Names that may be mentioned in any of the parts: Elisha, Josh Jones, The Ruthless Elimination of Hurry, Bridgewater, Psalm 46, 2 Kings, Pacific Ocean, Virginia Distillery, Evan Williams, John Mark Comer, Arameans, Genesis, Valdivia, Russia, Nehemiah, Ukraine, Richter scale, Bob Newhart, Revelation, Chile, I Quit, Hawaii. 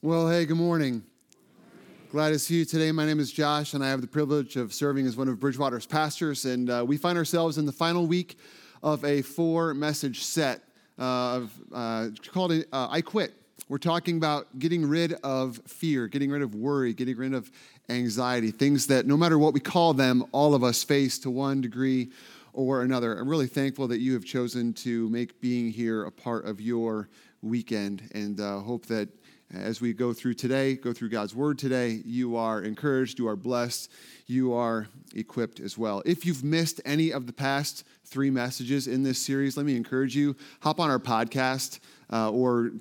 Well, hey, good morning. Glad to see you today. My name is Josh, and I have the privilege of serving as one of Bridgewater's pastors. And we find ourselves in the final week of a four-message set called I Quit. We're talking about getting rid of fear, getting rid of worry, getting rid of anxiety, things that no matter what we call them, all of us face to one degree or another. I'm really thankful that you have chosen to make being here a part of your weekend, and hope that as we go through today, go through God's Word today, you are encouraged, you are blessed, you are equipped as well. If you've missed any of the past three messages in this series, let me encourage you, hop on our podcast or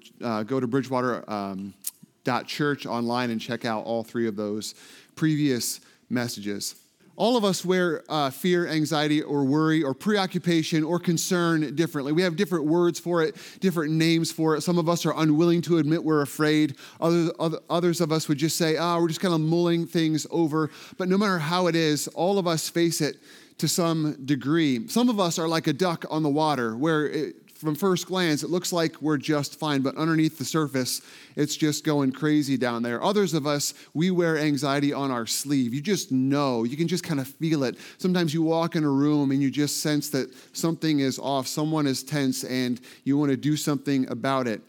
go to bridgewater.church online and check out all three of those previous messages. All of us wear fear, anxiety, or worry, or preoccupation, or concern differently. We have different words for it, different names for it. Some of us are unwilling to admit we're afraid. Others of us would just say, we're just kind of mulling things over. But no matter how it is, all of us face it to some degree. Some of us are like a duck on the water, where from first glance, it looks like we're just fine, but underneath the surface, it's just going crazy down there. Others of us, we wear anxiety on our sleeve. You just know. You can just kind of feel it. Sometimes you walk in a room and you just sense that something is off. Someone is tense and you want to do something about it.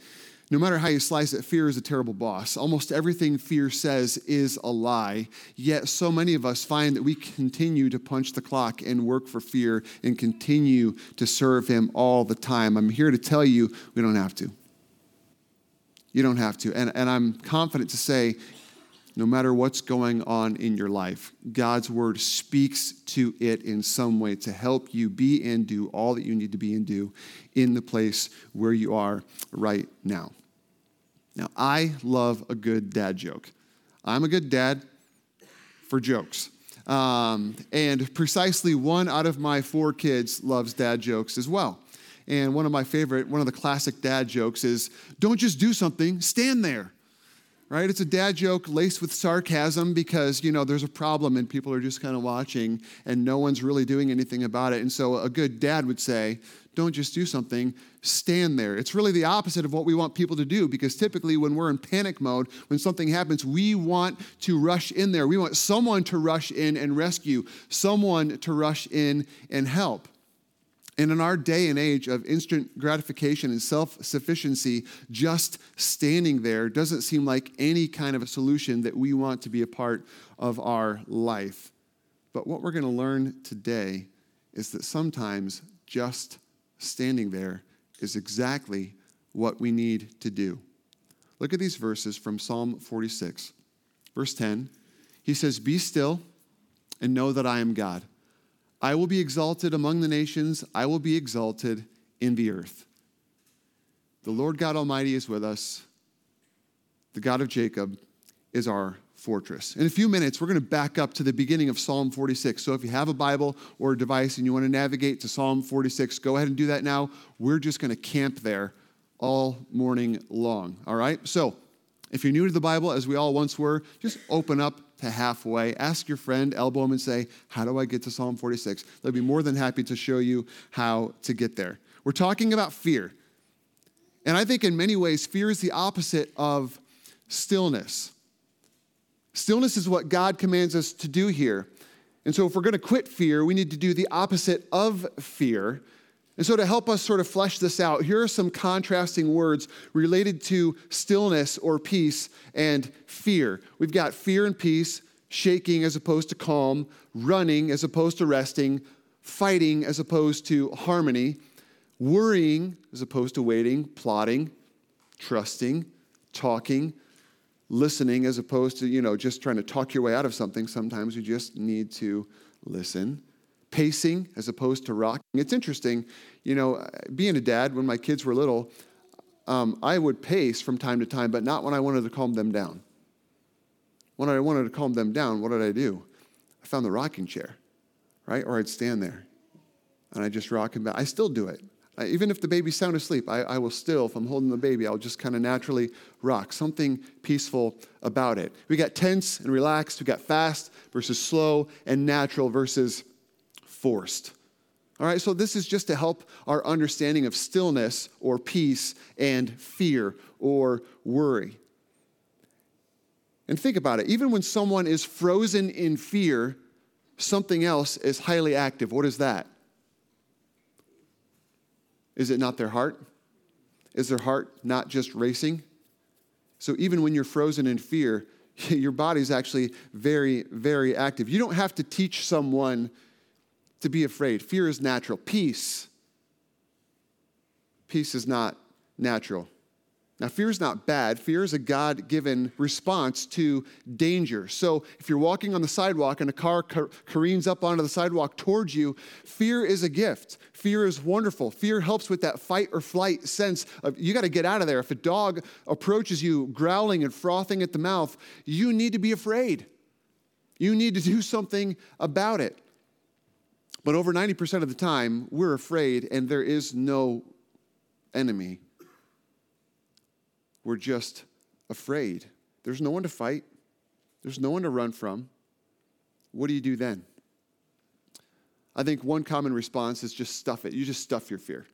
No matter how you slice it, fear is a terrible boss. Almost everything fear says is a lie, yet so many of us find that we continue to punch the clock and work for fear and continue to serve him all the time. I'm here to tell you, we don't have to. You don't have to. And I'm confident to say, no matter what's going on in your life, God's word speaks to it in some way to help you be and do all that you need to be and do in the place where you are right now. Now, I love a good dad joke. I'm a good dad for jokes. And precisely one out of my four kids loves dad jokes as well. And one of my favorite, one of the classic dad jokes is, don't just do something, stand there. Right? It's a dad joke laced with sarcasm because, you know, there's a problem and people are just kind of watching and no one's really doing anything about it. And so a good dad would say, don't just do something, stand there. It's really the opposite of what we want people to do, because typically when we're in panic mode, when something happens, we want to rush in there. We want someone to rush in and rescue, someone to rush in and help. And in our day and age of instant gratification and self-sufficiency, just standing there doesn't seem like any kind of a solution that we want to be a part of our life. But what we're going to learn today is that sometimes just standing there is exactly what we need to do. Look at these verses from Psalm 46. Verse 10, he says, "Be still and know that I am God. I will be exalted among the nations. I will be exalted in the earth. The Lord God Almighty is with us. The God of Jacob is our fortress." In a few minutes, we're going to back up to the beginning of Psalm 46. So if you have a Bible or a device and you want to navigate to Psalm 46, go ahead and do that now. We're just going to camp there all morning long. All right? So if you're new to the Bible, as we all once were, just open up to halfway. Ask your friend, elbow him, and say, how do I get to Psalm 46? They'll be more than happy to show you how to get there. We're talking about fear. And I think in many ways, fear is the opposite of stillness. Stillness is what God commands us to do here. And so if we're going to quit fear, we need to do the opposite of fear. And so to help us sort of flesh this out, here are some contrasting words related to stillness or peace and fear. We've got fear and peace, shaking as opposed to calm, running as opposed to resting, fighting as opposed to harmony, worrying as opposed to waiting, plotting, trusting, talking, listening as opposed to, you know, just trying to talk your way out of something. Sometimes you just need to listen. Pacing as opposed to rocking. It's interesting, you know, being a dad, when my kids were little, I would pace from time to time, but not when I wanted to calm them down. When I wanted to calm them down, what did I do? I found the rocking chair, right? Or I'd stand there, and I just rock them back. I still do it. Even if the baby's sound asleep, I will still, if I'm holding the baby, I'll just kind of naturally rock. Something peaceful about it. We got tense and relaxed. We got fast versus slow and natural versus forced. All right, so this is just to help our understanding of stillness or peace and fear or worry. And think about it. Even when someone is frozen in fear, something else is highly active. What is that? Is it not their heart? Is their heart not just racing? So even when you're frozen in fear, your body's actually very, very active. You don't have to teach someone to be afraid. Fear is natural. Peace is not natural. Now, fear is not bad. Fear is a God-given response to danger. So if you're walking on the sidewalk and a car careens up onto the sidewalk towards you, fear is a gift. Fear is wonderful. Fear helps with that fight or flight sense of you got to get out of there. If a dog approaches you growling and frothing at the mouth, you need to be afraid. You need to do something about it. But over 90% of the time, we're afraid and there is no enemy. We're just afraid. There's no one to fight. There's no one to run from. What do you do then? I think one common response is just stuff it. You just stuff your fear.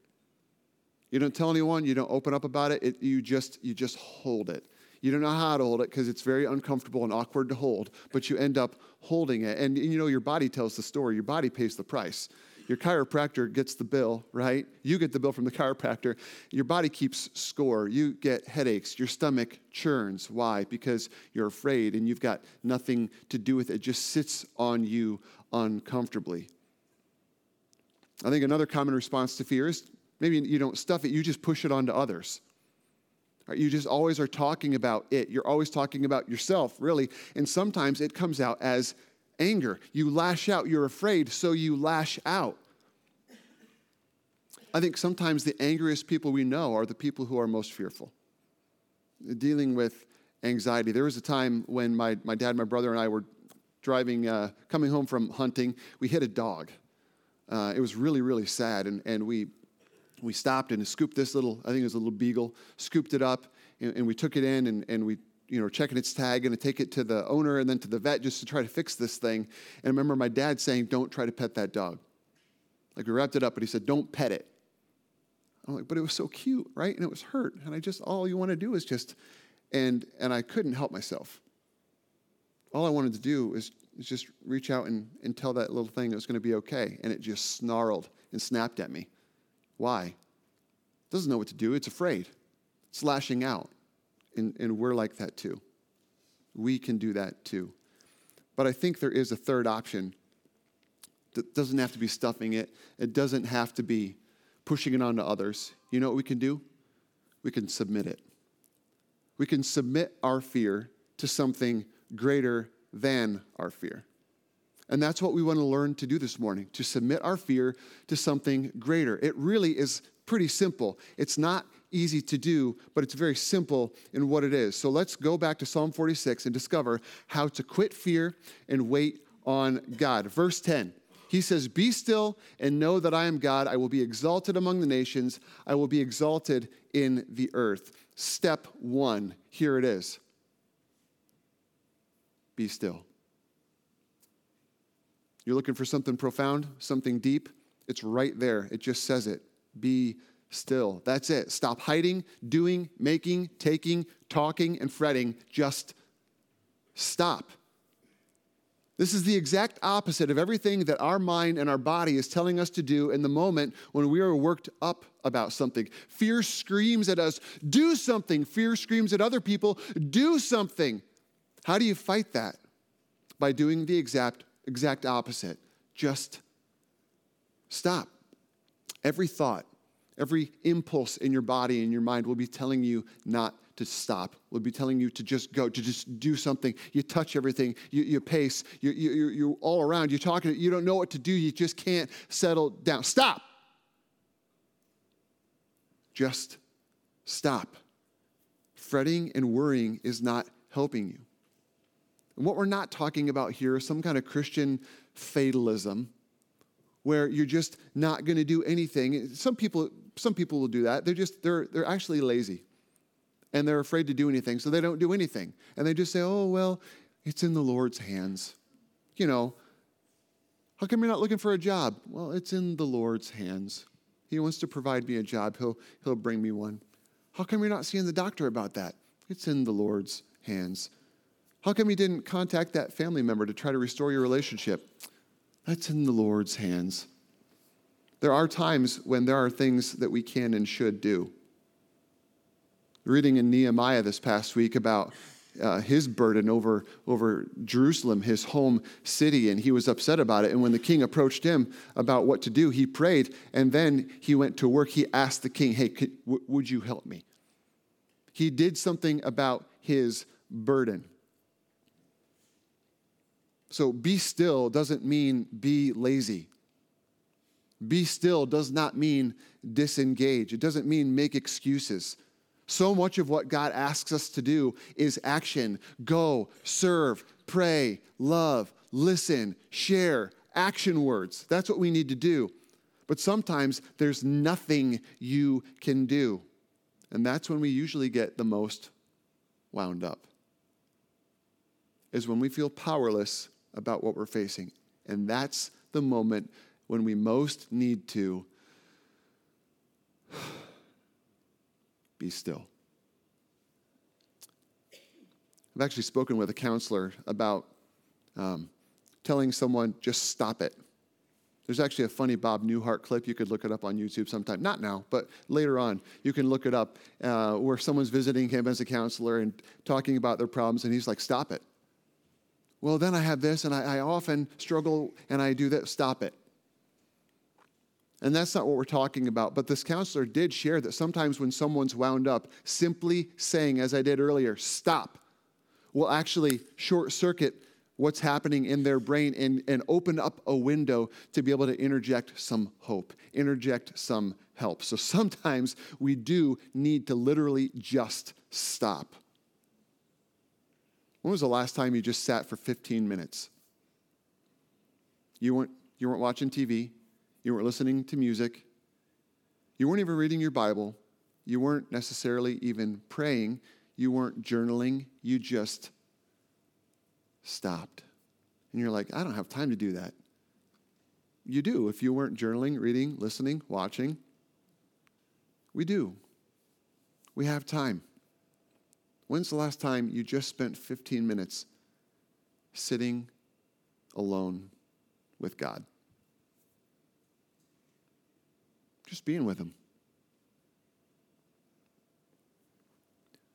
You don't tell anyone. You don't open up about it. You just hold it. You don't know how to hold it because it's very uncomfortable and awkward to hold, but you end up holding it. And you know, your body tells the story. Your body pays the price. Your chiropractor gets the bill, right? You get the bill from the chiropractor. Your body keeps score. You get headaches. Your stomach churns. Why? Because you're afraid and you've got nothing to do with it. It just sits on you uncomfortably. I think another common response to fear is maybe you don't stuff it. You just push it onto others. Right? You just always are talking about it. You're always talking about yourself, really. And sometimes it comes out as anger. You lash out. You're afraid, so you lash out. I think sometimes the angriest people we know are the people who are most fearful. Dealing with anxiety. There was a time when my dad, my brother, and I were driving, coming home from hunting. We hit a dog. It was really, really sad, and we stopped and scooped this little, I think it was a little beagle, scooped it up, and we took it in, and we checking its tag and take it to the owner and then to the vet just to try to fix this thing. And I remember my dad saying, don't try to pet that dog. Like we wrapped it up, but he said, don't pet it. I'm like, but it was so cute, right? And it was hurt. And I just, all you want to do is just, and I couldn't help myself. All I wanted to do is just reach out and tell that little thing it was going to be okay. And it just snarled and snapped at me. Why? It doesn't know what to do. It's afraid. It's lashing out. And we're like that too. We can do that too. But I think there is a third option that doesn't have to be stuffing it. It doesn't have to be pushing it onto others. You know what we can do? We can submit it. We can submit our fear to something greater than our fear. And that's what we want to learn to do this morning, to submit our fear to something greater. It really is pretty simple. It's not easy to do, but it's very simple in what it is. So let's go back to Psalm 46 and discover how to quit fear and wait on God. Verse 10, he says, be still and know that I am God. I will be exalted among the nations. I will be exalted in the earth. Step one, here it is. Be still. You're looking for something profound, something deep. It's right there. It just says it. Be still. That's it. Stop hiding, doing, making, taking, talking, and fretting. Just stop. This is the exact opposite of everything that our mind and our body is telling us to do in the moment when we are worked up about something. Fear screams at us, do something. Fear screams at other people, do something. How do you fight that? By doing the exact opposite. Just stop. Every thought, every impulse in your body and your mind will be telling you not to stop, will be telling you to just go, to just do something. You touch everything, you pace, you're all around, you're talking, you don't know what to do, you just can't settle down. Stop. Just stop. Fretting and worrying is not helping you. And what we're not talking about here is some kind of Christian fatalism where you're just not going to do anything. Some people will do that. They're actually lazy, and they're afraid to do anything, so they don't do anything, and they just say, "Oh well, it's in the Lord's hands." You know, how come you're not looking for a job? Well, it's in the Lord's hands. He wants to provide me a job. He'll bring me one. How come you're not seeing the doctor about that? It's in the Lord's hands. How come you didn't contact that family member to try to restore your relationship? That's in the Lord's hands. There are times when there are things that we can and should do. Reading in Nehemiah this past week about his burden over Jerusalem, his home city, and he was upset about it. And when the king approached him about what to do, he prayed, and then he went to work. He asked the king, hey, would you help me? He did something about his burden. So be still doesn't mean be lazy. Be still does not mean disengage. It doesn't mean make excuses. So much of what God asks us to do is action. Go, serve, pray, love, listen, share, action words. That's what we need to do. But sometimes there's nothing you can do. And that's when we usually get the most wound up, is when we feel powerless about what we're facing. And that's the moment when we most need to be still. I've actually spoken with a counselor about telling someone, just stop it. There's actually a funny Bob Newhart clip. You could look it up on YouTube sometime. Not now, but later on. You can look it up where someone's visiting him as a counselor and talking about their problems, and he's like, stop it. Well, then I have this, and I often struggle, and I do that. Stop it. And that's not what we're talking about. But this counselor did share that sometimes when someone's wound up, simply saying, as I did earlier, stop, will actually short-circuit what's happening in their brain and open up a window to be able to interject some hope, interject some help. So sometimes we do need to literally just stop. When was the last time you just sat for 15 minutes? You weren't watching TV. You weren't listening to music. You weren't even reading your Bible. You weren't necessarily even praying. You weren't journaling. You just stopped. And you're like, I don't have time to do that. You do. If you weren't journaling, reading, listening, watching, we do. We have time. When's the last time you just spent 15 minutes sitting alone with God? Just being with them.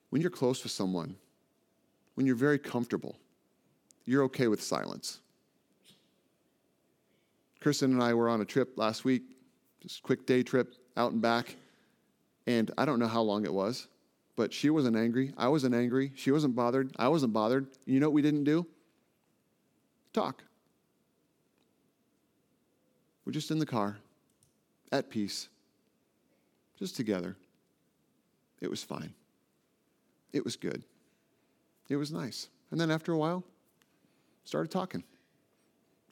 When you're close with someone, when you're very comfortable, you're okay with silence. Kristen and I were on a trip last week, just a quick day trip, out and back, and I don't know how long it was, but she wasn't angry, I wasn't angry, she wasn't bothered, I wasn't bothered. You know what we didn't do? Talk. We're just in the car. At peace, just together. It was fine. It was good. It was nice. And then after a while, started talking.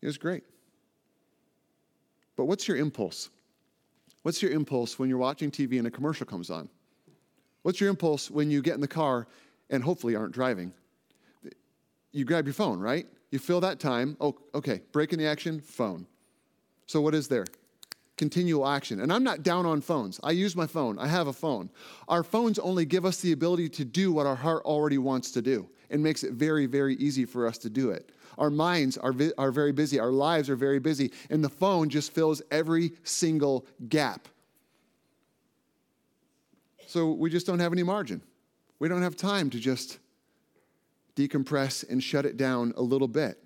It was great. But what's your impulse? What's your impulse when you're watching TV and a commercial comes on? What's your impulse when you get in the car and hopefully aren't driving? You grab your phone, right? You fill that time. Oh, okay, break in the action, phone. So what is there? Continual action. And I'm not down on phones. I use my phone. I have a phone. Our phones only give us the ability to do what our heart already wants to do and makes it very, very easy for us to do it. Our minds are very busy. Our lives are very busy. And the phone just fills every single gap. So we just don't have any margin. We don't have time to just decompress and shut it down a little bit.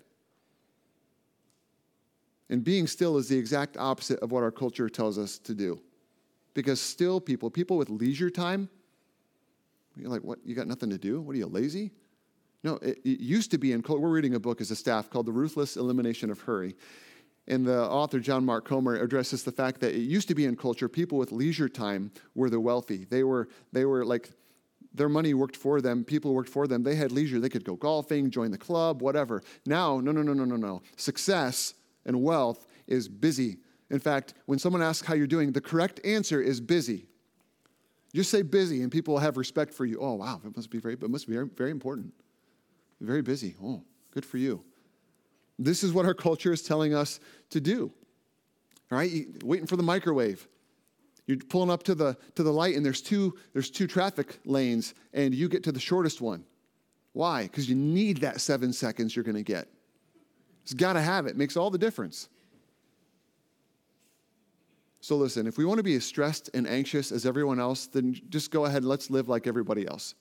And being still is the exact opposite of what our culture tells us to do. Because still people with leisure time, you're like, what? You got nothing to do? What are you, lazy? No, it used to be in culture. We're reading a book as a staff called The Ruthless Elimination of Hurry. And the author, John Mark Comer, addresses the fact that it used to be in culture, people with leisure time were the wealthy. They were like, their money worked for them. People worked for them. They had leisure. They could go golfing, join the club, whatever. Now, no. Success and wealth is busy. In fact, when someone asks how you're doing, the correct answer is busy. Just say busy, and people will have respect for you. Oh, wow, it must be very, very important. Very busy. Oh, good for you. This is what our culture is telling us to do. All right, you're waiting for the microwave. You're pulling up to the light, and there's two traffic lanes, and you get to the shortest one. Why? Because you need that 7 seconds you're going to get. It's got to have it. Makes all the difference. So listen, if we want to be as stressed and anxious as everyone else, then just go ahead and let's live like everybody else.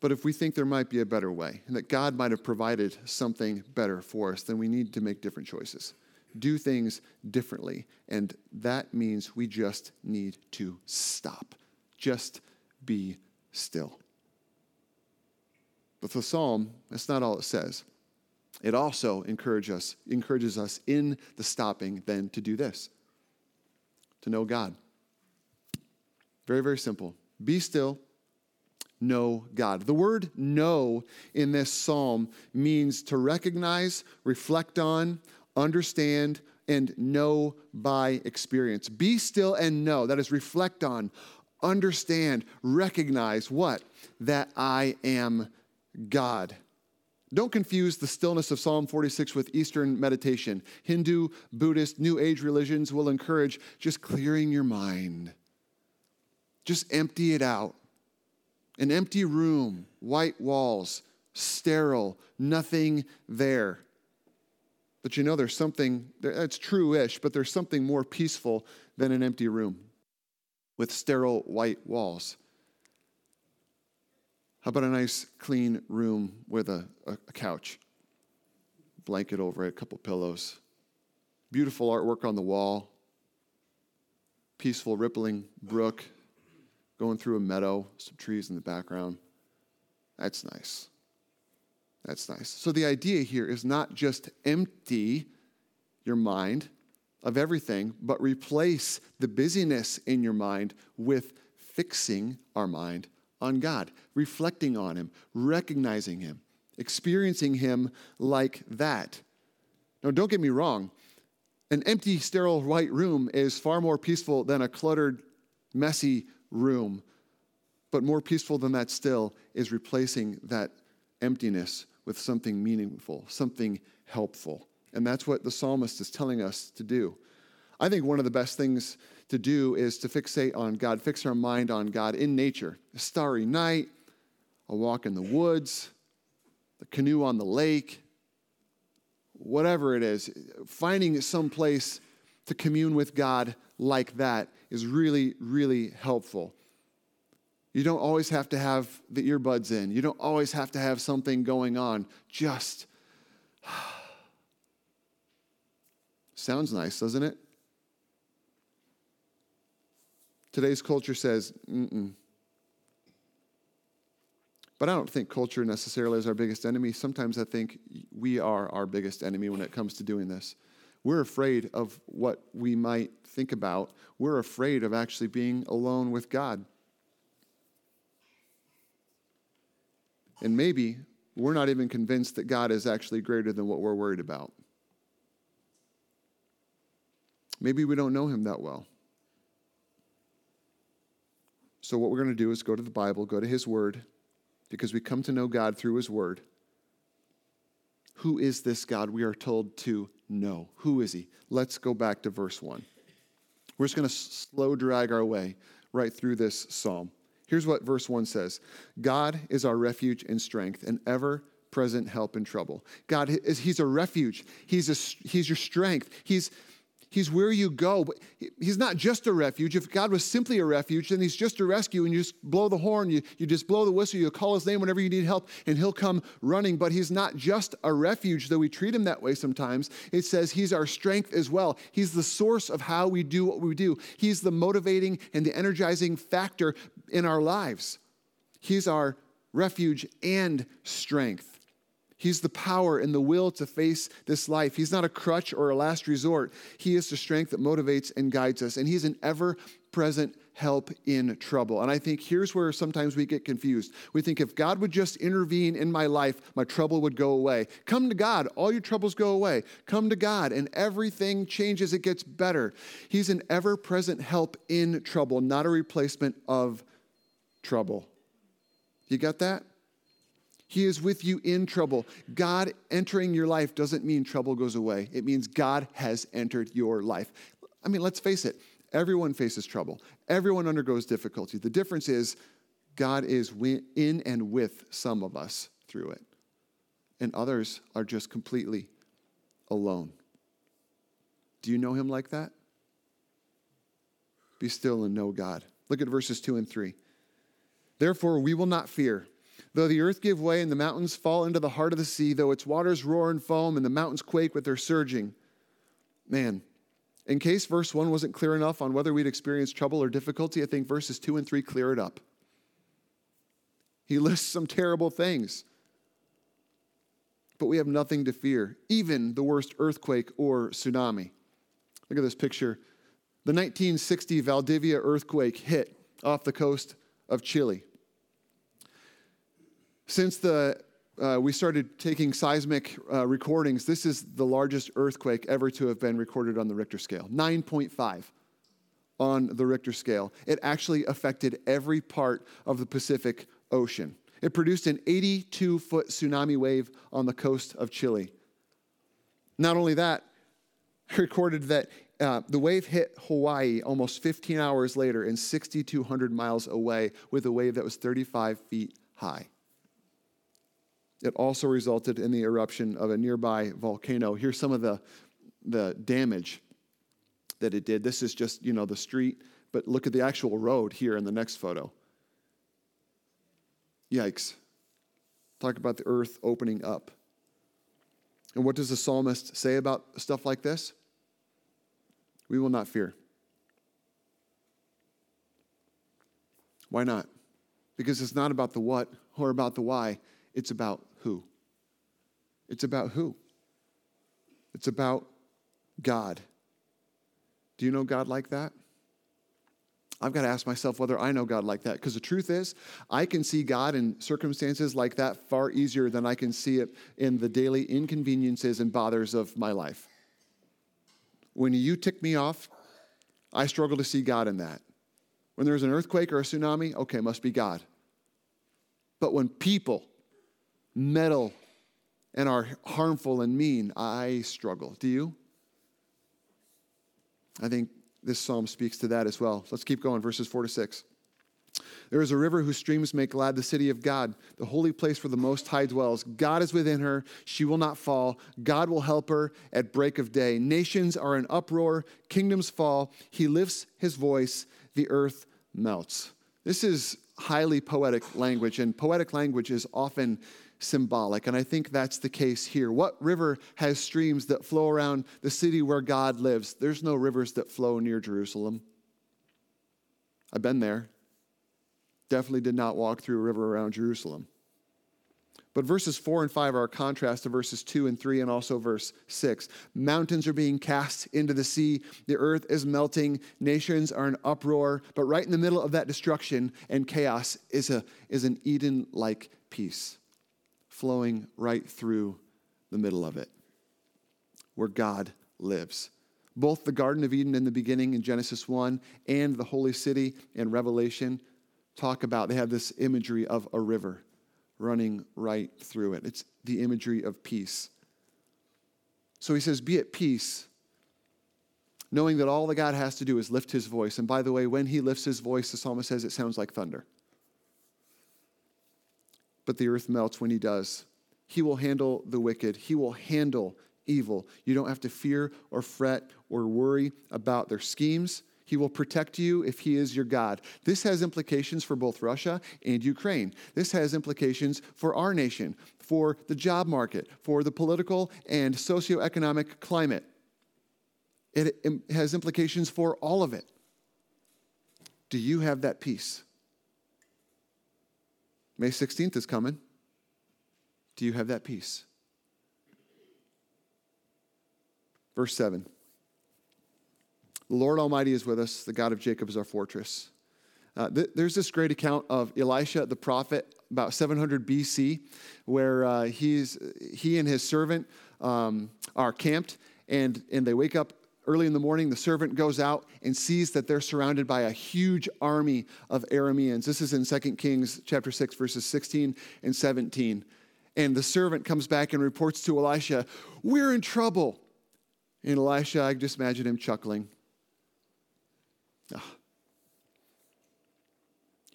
But if we think there might be a better way and that God might have provided something better for us, then we need to make different choices, do things differently. And that means we just need to stop. Just be still. But the psalm, that's not all it says. It also encourages us in the stopping then to do this, to know God. Very, very simple. Be still, know God. The word know in this psalm means to recognize, reflect on, understand, and know by experience. Be still and know. That is, reflect on, understand, recognize what? That I am God. Don't confuse the stillness of Psalm 46 with Eastern meditation. Hindu, Buddhist, New Age religions will encourage just clearing your mind. Just empty it out. An empty room, white walls, sterile, nothing there. But you know there's something, that's true-ish, but there's something more peaceful than an empty room with sterile white walls. How about a nice clean room with a couch, blanket over it, a couple pillows, beautiful artwork on the wall, peaceful rippling brook going through a meadow, some trees in the background. That's nice. That's nice. So the idea here is not just empty your mind of everything, but replace the busyness in your mind with fixing our mind on God, reflecting on him, recognizing him, experiencing him like that. Now, don't get me wrong. An empty, sterile, white room is far more peaceful than a cluttered, messy room. But more peaceful than that still is replacing that emptiness with something meaningful, something helpful. And that's what the psalmist is telling us to do. I think one of the best things to do is to fixate on God, fix our mind on God in nature. A starry night, a walk in the woods, the canoe on the lake, whatever it is. Finding some place to commune with God like that is really, really helpful. You don't always have to have the earbuds in. You don't always have to have something going on. Just sounds nice, doesn't it? Today's culture says, But I don't think culture necessarily is our biggest enemy. Sometimes I think we are our biggest enemy when it comes to doing this. We're afraid of what we might think about. We're afraid of actually being alone with God. And maybe we're not even convinced that God is actually greater than what we're worried about. Maybe we don't know him that well. So what we're going to do is go to the Bible, go to his word, because we come to know God through his word. Who is this God we are told to know? Who is he? Let's go back to verse 1. We're just going to slow drag our way right through this psalm. Here's what verse 1 says. God is our refuge and strength, an ever-present help in trouble. God, he's a refuge. He's your strength. He's where you go, but he's not just a refuge. If God was simply a refuge, then he's just a rescue, and you just blow the horn, you just blow the whistle, you call his name whenever you need help, and he'll come running. But he's not just a refuge, though we treat him that way sometimes. It says he's our strength as well. He's the source of how we do what we do. He's the motivating and the energizing factor in our lives. He's our refuge and strength. He's the power and the will to face this life. He's not a crutch or a last resort. He is the strength that motivates and guides us. And he's an ever-present help in trouble. And I think here's where sometimes we get confused. We think if God would just intervene in my life, my trouble would go away. Come to God, all your troubles go away. Come to God, and everything changes. It gets better. He's an ever-present help in trouble, not a replacement of trouble. You got that? He is with you in trouble. God entering your life doesn't mean trouble goes away. It means God has entered your life. I mean, let's face it. Everyone faces trouble. Everyone undergoes difficulty. The difference is God is in and with some of us through it. And others are just completely alone. Do you know him like that? Be still and know God. Look at verses 2 and 3. Therefore, we will not fear, though the earth give way and the mountains fall into the heart of the sea, though its waters roar and foam and the mountains quake with their surging. Man, in case verse 1 wasn't clear enough on whether we'd experience trouble or difficulty, I think verses 2 and 3 clear it up. He lists some terrible things. But we have nothing to fear, even the worst earthquake or tsunami. Look at this picture. The 1960 Valdivia earthquake hit off the coast of Chile. Since we started taking seismic recordings, this is the largest earthquake ever to have been recorded on the Richter scale. 9.5 on the Richter scale. It actually affected every part of the Pacific Ocean. It produced an 82-foot tsunami wave on the coast of Chile. Not only that, it recorded that the wave hit Hawaii almost 15 hours later and 6,200 miles away with a wave that was 35 feet high. It also resulted in the eruption of a nearby volcano. Here's some of the damage that it did. This is just, the street, but look at the actual road here in the next photo. Yikes. Talk about the earth opening up. And what does the psalmist say about stuff like this? We will not fear. Why not? Because it's not about the what or about the why. It's about who. It's about who. It's about God. Do you know God like that? I've got to ask myself whether I know God like that, because the truth is, I can see God in circumstances like that far easier than I can see it in the daily inconveniences and bothers of my life. When you tick me off, I struggle to see God in that. When there's an earthquake or a tsunami, okay, must be God. But when people meddle and are harmful and mean, I struggle. Do you? I think this psalm speaks to that as well. Let's keep going, verses 4 to 6. There is a river whose streams make glad the city of God, the holy place where the Most High dwells. God is within her. She will not fall. God will help her at break of day. Nations are in uproar. Kingdoms fall. He lifts his voice. The earth melts. This is highly poetic language, and poetic language is often symbolic, and I think that's the case here. What river has streams that flow around the city where God lives? There's no rivers that flow near Jerusalem. I've been there. Definitely did not walk through a river around Jerusalem. But verses 4 and 5 are a contrast to verses 2 and 3 and also verse 6. Mountains are being cast into the sea. The earth is melting. Nations are in uproar. But right in the middle of that destruction and chaos is an Eden-like peace, flowing right through the middle of it, where God lives. Both the Garden of Eden in the beginning in Genesis 1 and the Holy City in Revelation they have this imagery of a river running right through it. It's the imagery of peace. So he says, be at peace, knowing that all that God has to do is lift his voice. And by the way, when he lifts his voice, the psalmist says it sounds like thunder. But the earth melts when he does. He will handle the wicked. He will handle evil. You don't have to fear or fret or worry about their schemes. He will protect you if he is your God. This has implications for both Russia and Ukraine. This has implications for our nation, for the job market, for the political and socioeconomic climate. It has implications for all of it. Do you have that peace? May 16th is coming. Do you have that peace? Verse 7. The Lord Almighty is with us. The God of Jacob is our fortress. There's this great account of Elisha the prophet about 700 BC where he and his servant are camped and they wake up early in the morning. The servant goes out and sees that they're surrounded by a huge army of Arameans. This is in 2 Kings chapter 6, verses 16 and 17. And the servant comes back and reports to Elisha, we're in trouble. And Elisha, I just imagine him chuckling.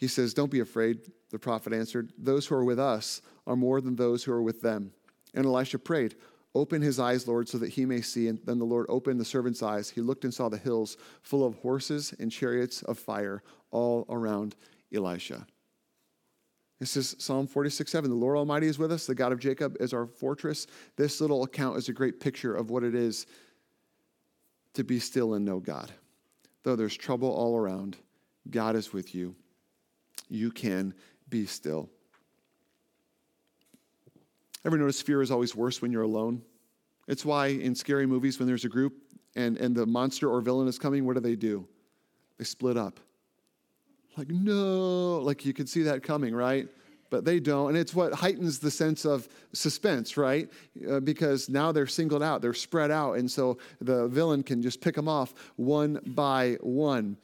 He says, "Don't be afraid," the prophet answered. "Those who are with us are more than those who are with them." And Elisha prayed, "Open his eyes, Lord, so that he may see." And then the Lord opened the servant's eyes. He looked and saw the hills full of horses and chariots of fire all around Elisha. This is Psalm 46:7. The Lord Almighty is with us. The God of Jacob is our fortress. This little account is a great picture of what it is to be still and know God. Though there's trouble all around, God is with you. You can be still. Ever notice fear is always worse when you're alone? It's why in scary movies, when there's a group and the monster or villain is coming, what do? They split up. Like, no, like you could see that coming, right? But they don't. And it's what heightens the sense of suspense, right? Because now they're singled out, they're spread out. And so the villain can just pick them off one by one.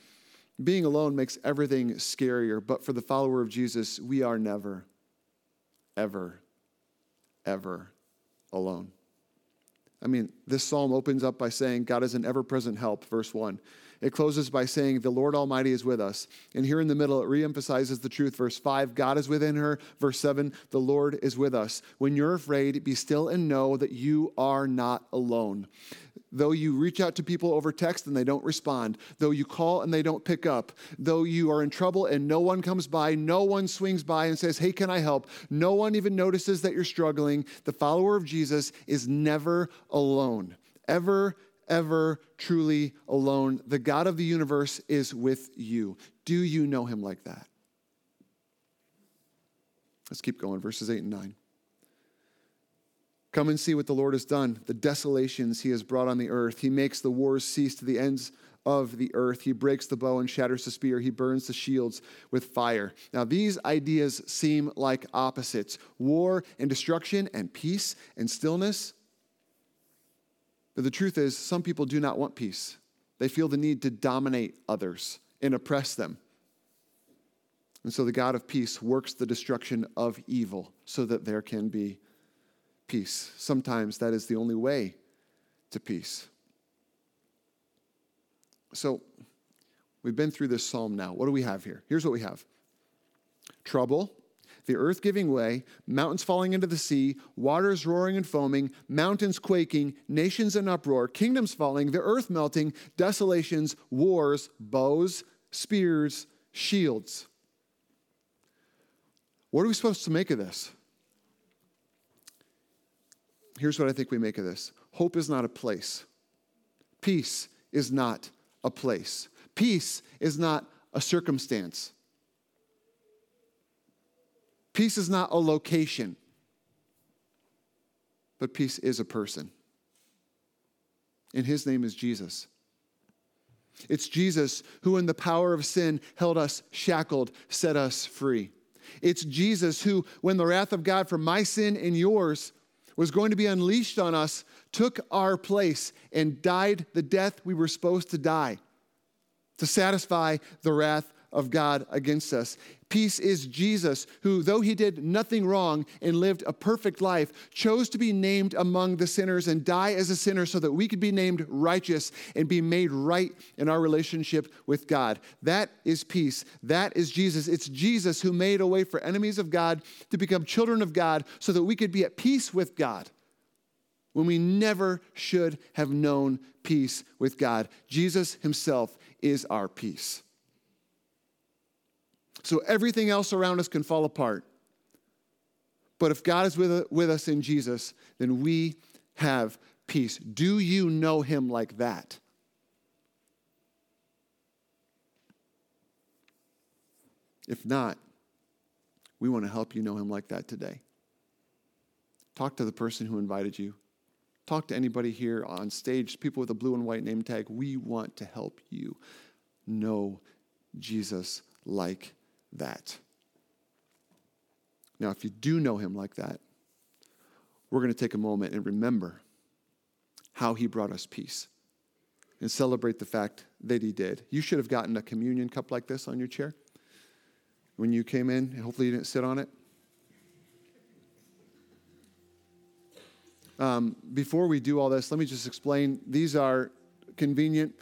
Being alone makes everything scarier. But for the follower of Jesus, we are never, ever, ever alone. I mean, this psalm opens up by saying God is an ever-present help, verse 1. It closes by saying the Lord Almighty is with us. And here in the middle, it reemphasizes the truth. Verse 5, God is within her. Verse 7, the Lord is with us. When you're afraid, be still and know that you are not alone. Though you reach out to people over text and they don't respond, though you call and they don't pick up, though you are in trouble and no one comes by, no one swings by and says, "Hey, can I help?" No one even notices that you're struggling. The follower of Jesus is never alone, ever truly alone. The God of the universe is with you. Do you know him like that? Let's keep going, verses 8 and 9. Come and see what the Lord has done, the desolations he has brought on the earth. He makes the wars cease to the ends of the earth. He breaks the bow and shatters the spear. He burns the shields with fire. Now, these ideas seem like opposites: war and destruction, and peace and stillness. But the truth is, some people do not want peace. They feel the need to dominate others and oppress them. And so the God of peace works the destruction of evil so that there can be peace. Sometimes that is the only way to peace. So we've been through this psalm now. What do we have here? Here's what we have: trouble, the earth giving way, mountains falling into the sea, waters roaring and foaming, mountains quaking, nations in uproar, kingdoms falling, the earth melting, desolations, wars, bows, spears, shields. What are we supposed to make of this? Here's what I think we make of this. Hope is not a place. Peace is not a place. Peace is not a circumstance. Peace is not a location. But peace is a person. And his name is Jesus. It's Jesus who in the power of sin held us shackled, set us free. It's Jesus who, when the wrath of God for my sin and yours was going to be unleashed on us, took our place and died the death we were supposed to die to satisfy the wrath of God against us. Peace is Jesus who, though he did nothing wrong and lived a perfect life, chose to be named among the sinners and die as a sinner so that we could be named righteous and be made right in our relationship with God. That is peace. That is Jesus. It's Jesus who made a way for enemies of God to become children of God so that we could be at peace with God when we never should have known peace with God. Jesus himself is our peace. So everything else around us can fall apart. But if God is with us in Jesus, then we have peace. Do you know him like that? If not, we want to help you know him like that today. Talk to the person who invited you. Talk to anybody here on stage, people with a blue and white name tag. We want to help you know Jesus like that. Now, if you do know him like that, we're going to take a moment and remember how he brought us peace and celebrate the fact that he did. You should have gotten a communion cup like this on your chair when you came in, and hopefully you didn't sit on it. Before we do all this, let me just explain. These are convenient.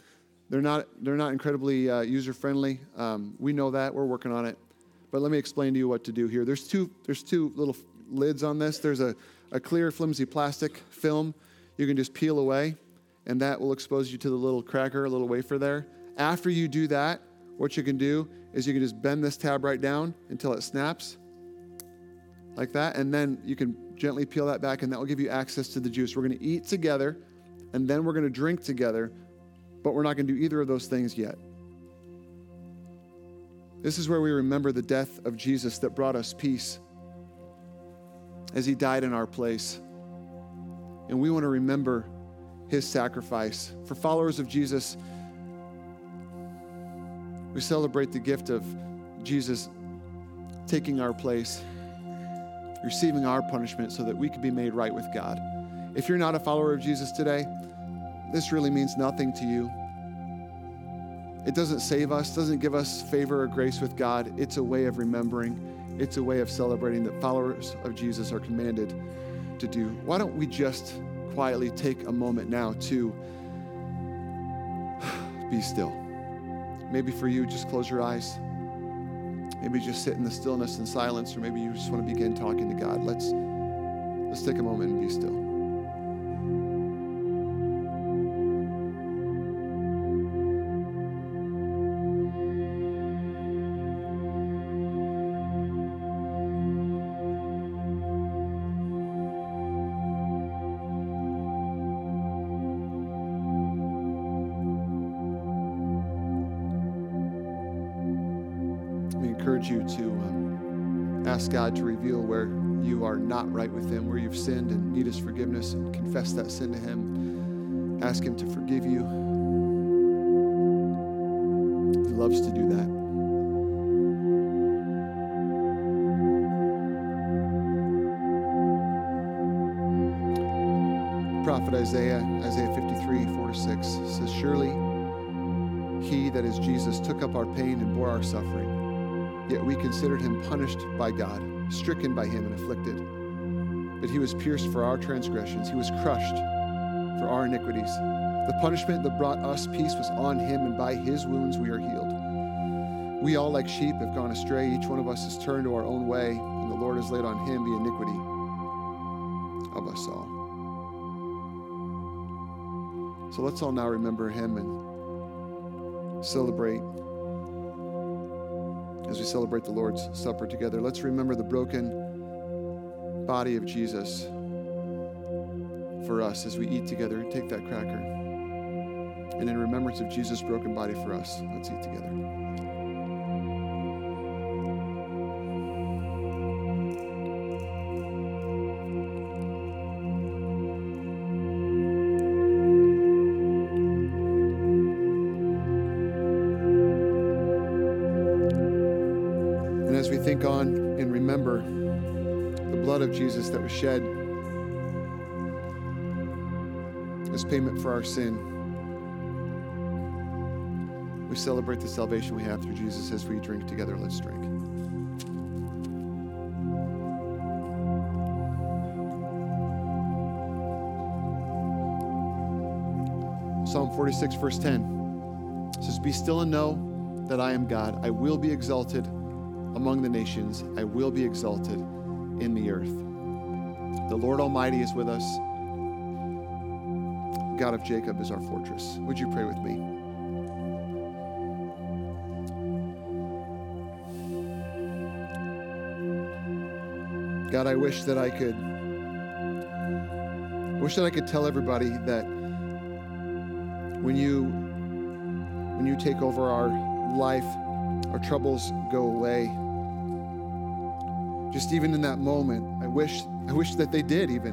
They're not incredibly user-friendly. We know that. We're working on it. But let me explain to you what to do here. There's two little lids on this. There's a clear flimsy plastic film you can just peel away, and that will expose you to the little cracker, a little wafer there. After you do that, what you can do is you can just bend this tab right down until it snaps like that, and then you can gently peel that back, and that will give you access to the juice. We're going to eat together, and then we're going to drink together, but we're not going to do either of those things yet. This is where we remember the death of Jesus that brought us peace as he died in our place. And we want to remember his sacrifice. For followers of Jesus, we celebrate the gift of Jesus taking our place, receiving our punishment so that we could be made right with God. If you're not a follower of Jesus today, this really means nothing to you. It doesn't save us, doesn't give us favor or grace with God. It's a way of remembering. It's a way of celebrating that followers of Jesus are commanded to do. Why don't we just quietly take a moment now to be still? Maybe for you, just close your eyes. Maybe just sit in the stillness and silence, or maybe you just want to begin talking to God. Let's take a moment and be still. You to ask God to reveal where you are not right with him, where you've sinned and need his forgiveness, and confess that sin to him. Ask him to forgive you. He loves to do that. Prophet Isaiah 53:4-6 says, "Surely he," that is Jesus, "took up our pain and bore our suffering. Yet we considered him punished by God, stricken by him and afflicted. But he was pierced for our transgressions. He was crushed for our iniquities. The punishment that brought us peace was on him, and by his wounds we are healed. We all like sheep have gone astray. Each one of us has turned to our own way, and the Lord has laid on him the iniquity of us all." So let's all now remember him and celebrate. As we celebrate the Lord's Supper together, let's remember the broken body of Jesus for us as we eat together. Take that cracker. And in remembrance of Jesus' broken body for us, let's eat together. Jesus that was shed as payment for our sin, we celebrate the salvation we have through Jesus as we drink together. Let's drink. Psalm 46, verse 10 says, "Be still and know that I am God. I will be exalted among the nations. I will be exalted in the earth. The Lord Almighty is with us. God of Jacob is our fortress." Would you pray with me? God, I wish that I could tell everybody that when you take over our life, our troubles go away. Just even in that moment, I wish that they did even.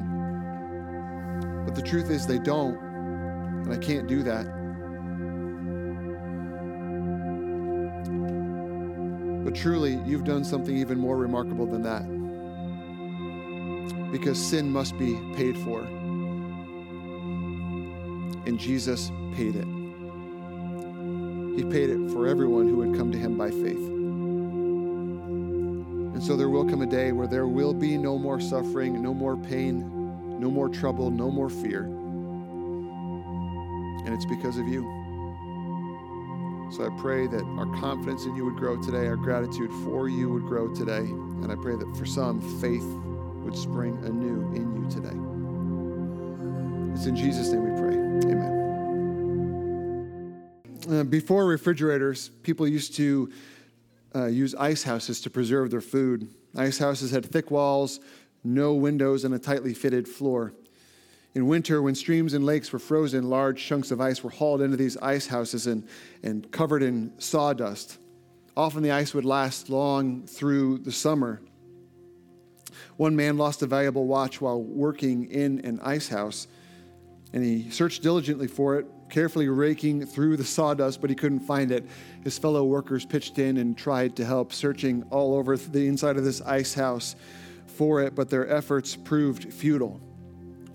But the truth is they don't, and I can't do that. But truly, you've done something even more remarkable than that. Because sin must be paid for. And Jesus paid it. He paid it for everyone who would come to him by faith. And so there will come a day where there will be no more suffering, no more pain, no more trouble, no more fear. And it's because of you. So I pray that our confidence in you would grow today, our gratitude for you would grow today, and I pray that for some, faith would spring anew in you today. It's in Jesus' name we pray. Amen. Before refrigerators, people used to use ice houses to preserve their food. Ice houses had thick walls, no windows, and a tightly fitted floor. In winter, when streams and lakes were frozen, large chunks of ice were hauled into these ice houses and covered in sawdust. Often the ice would last long through the summer. One man lost a valuable watch while working in an ice house, and he searched diligently for it, carefully raking through the sawdust, but he couldn't find it. His fellow workers pitched in and tried to help, searching all over the inside of this ice house for it, but their efforts proved futile.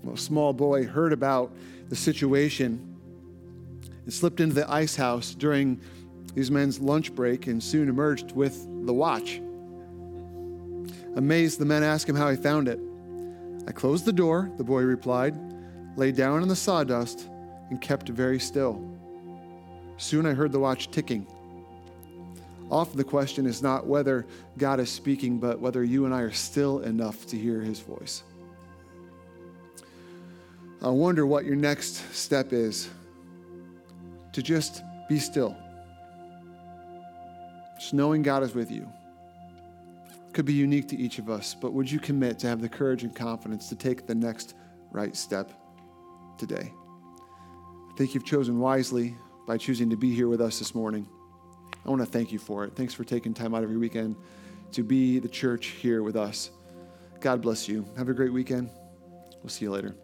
Well, a small boy heard about the situation and slipped into the ice house during these men's lunch break and soon emerged with the watch. Amazed, the men asked him how he found it. "I closed the door," the boy replied, lay down in the sawdust, and kept very still. Soon I heard the watch ticking. Often the question is not whether God is speaking, but whether you and I are still enough to hear his voice. I wonder what your next step is, to just be still. Just knowing God is with you. Could be unique to each of us, but would you commit to have the courage and confidence to take the next right step today? I think you've chosen wisely by choosing to be here with us this morning. I want to thank you for it. Thanks for taking time out of your weekend to be the church here with us. God bless you. Have a great weekend. We'll see you later.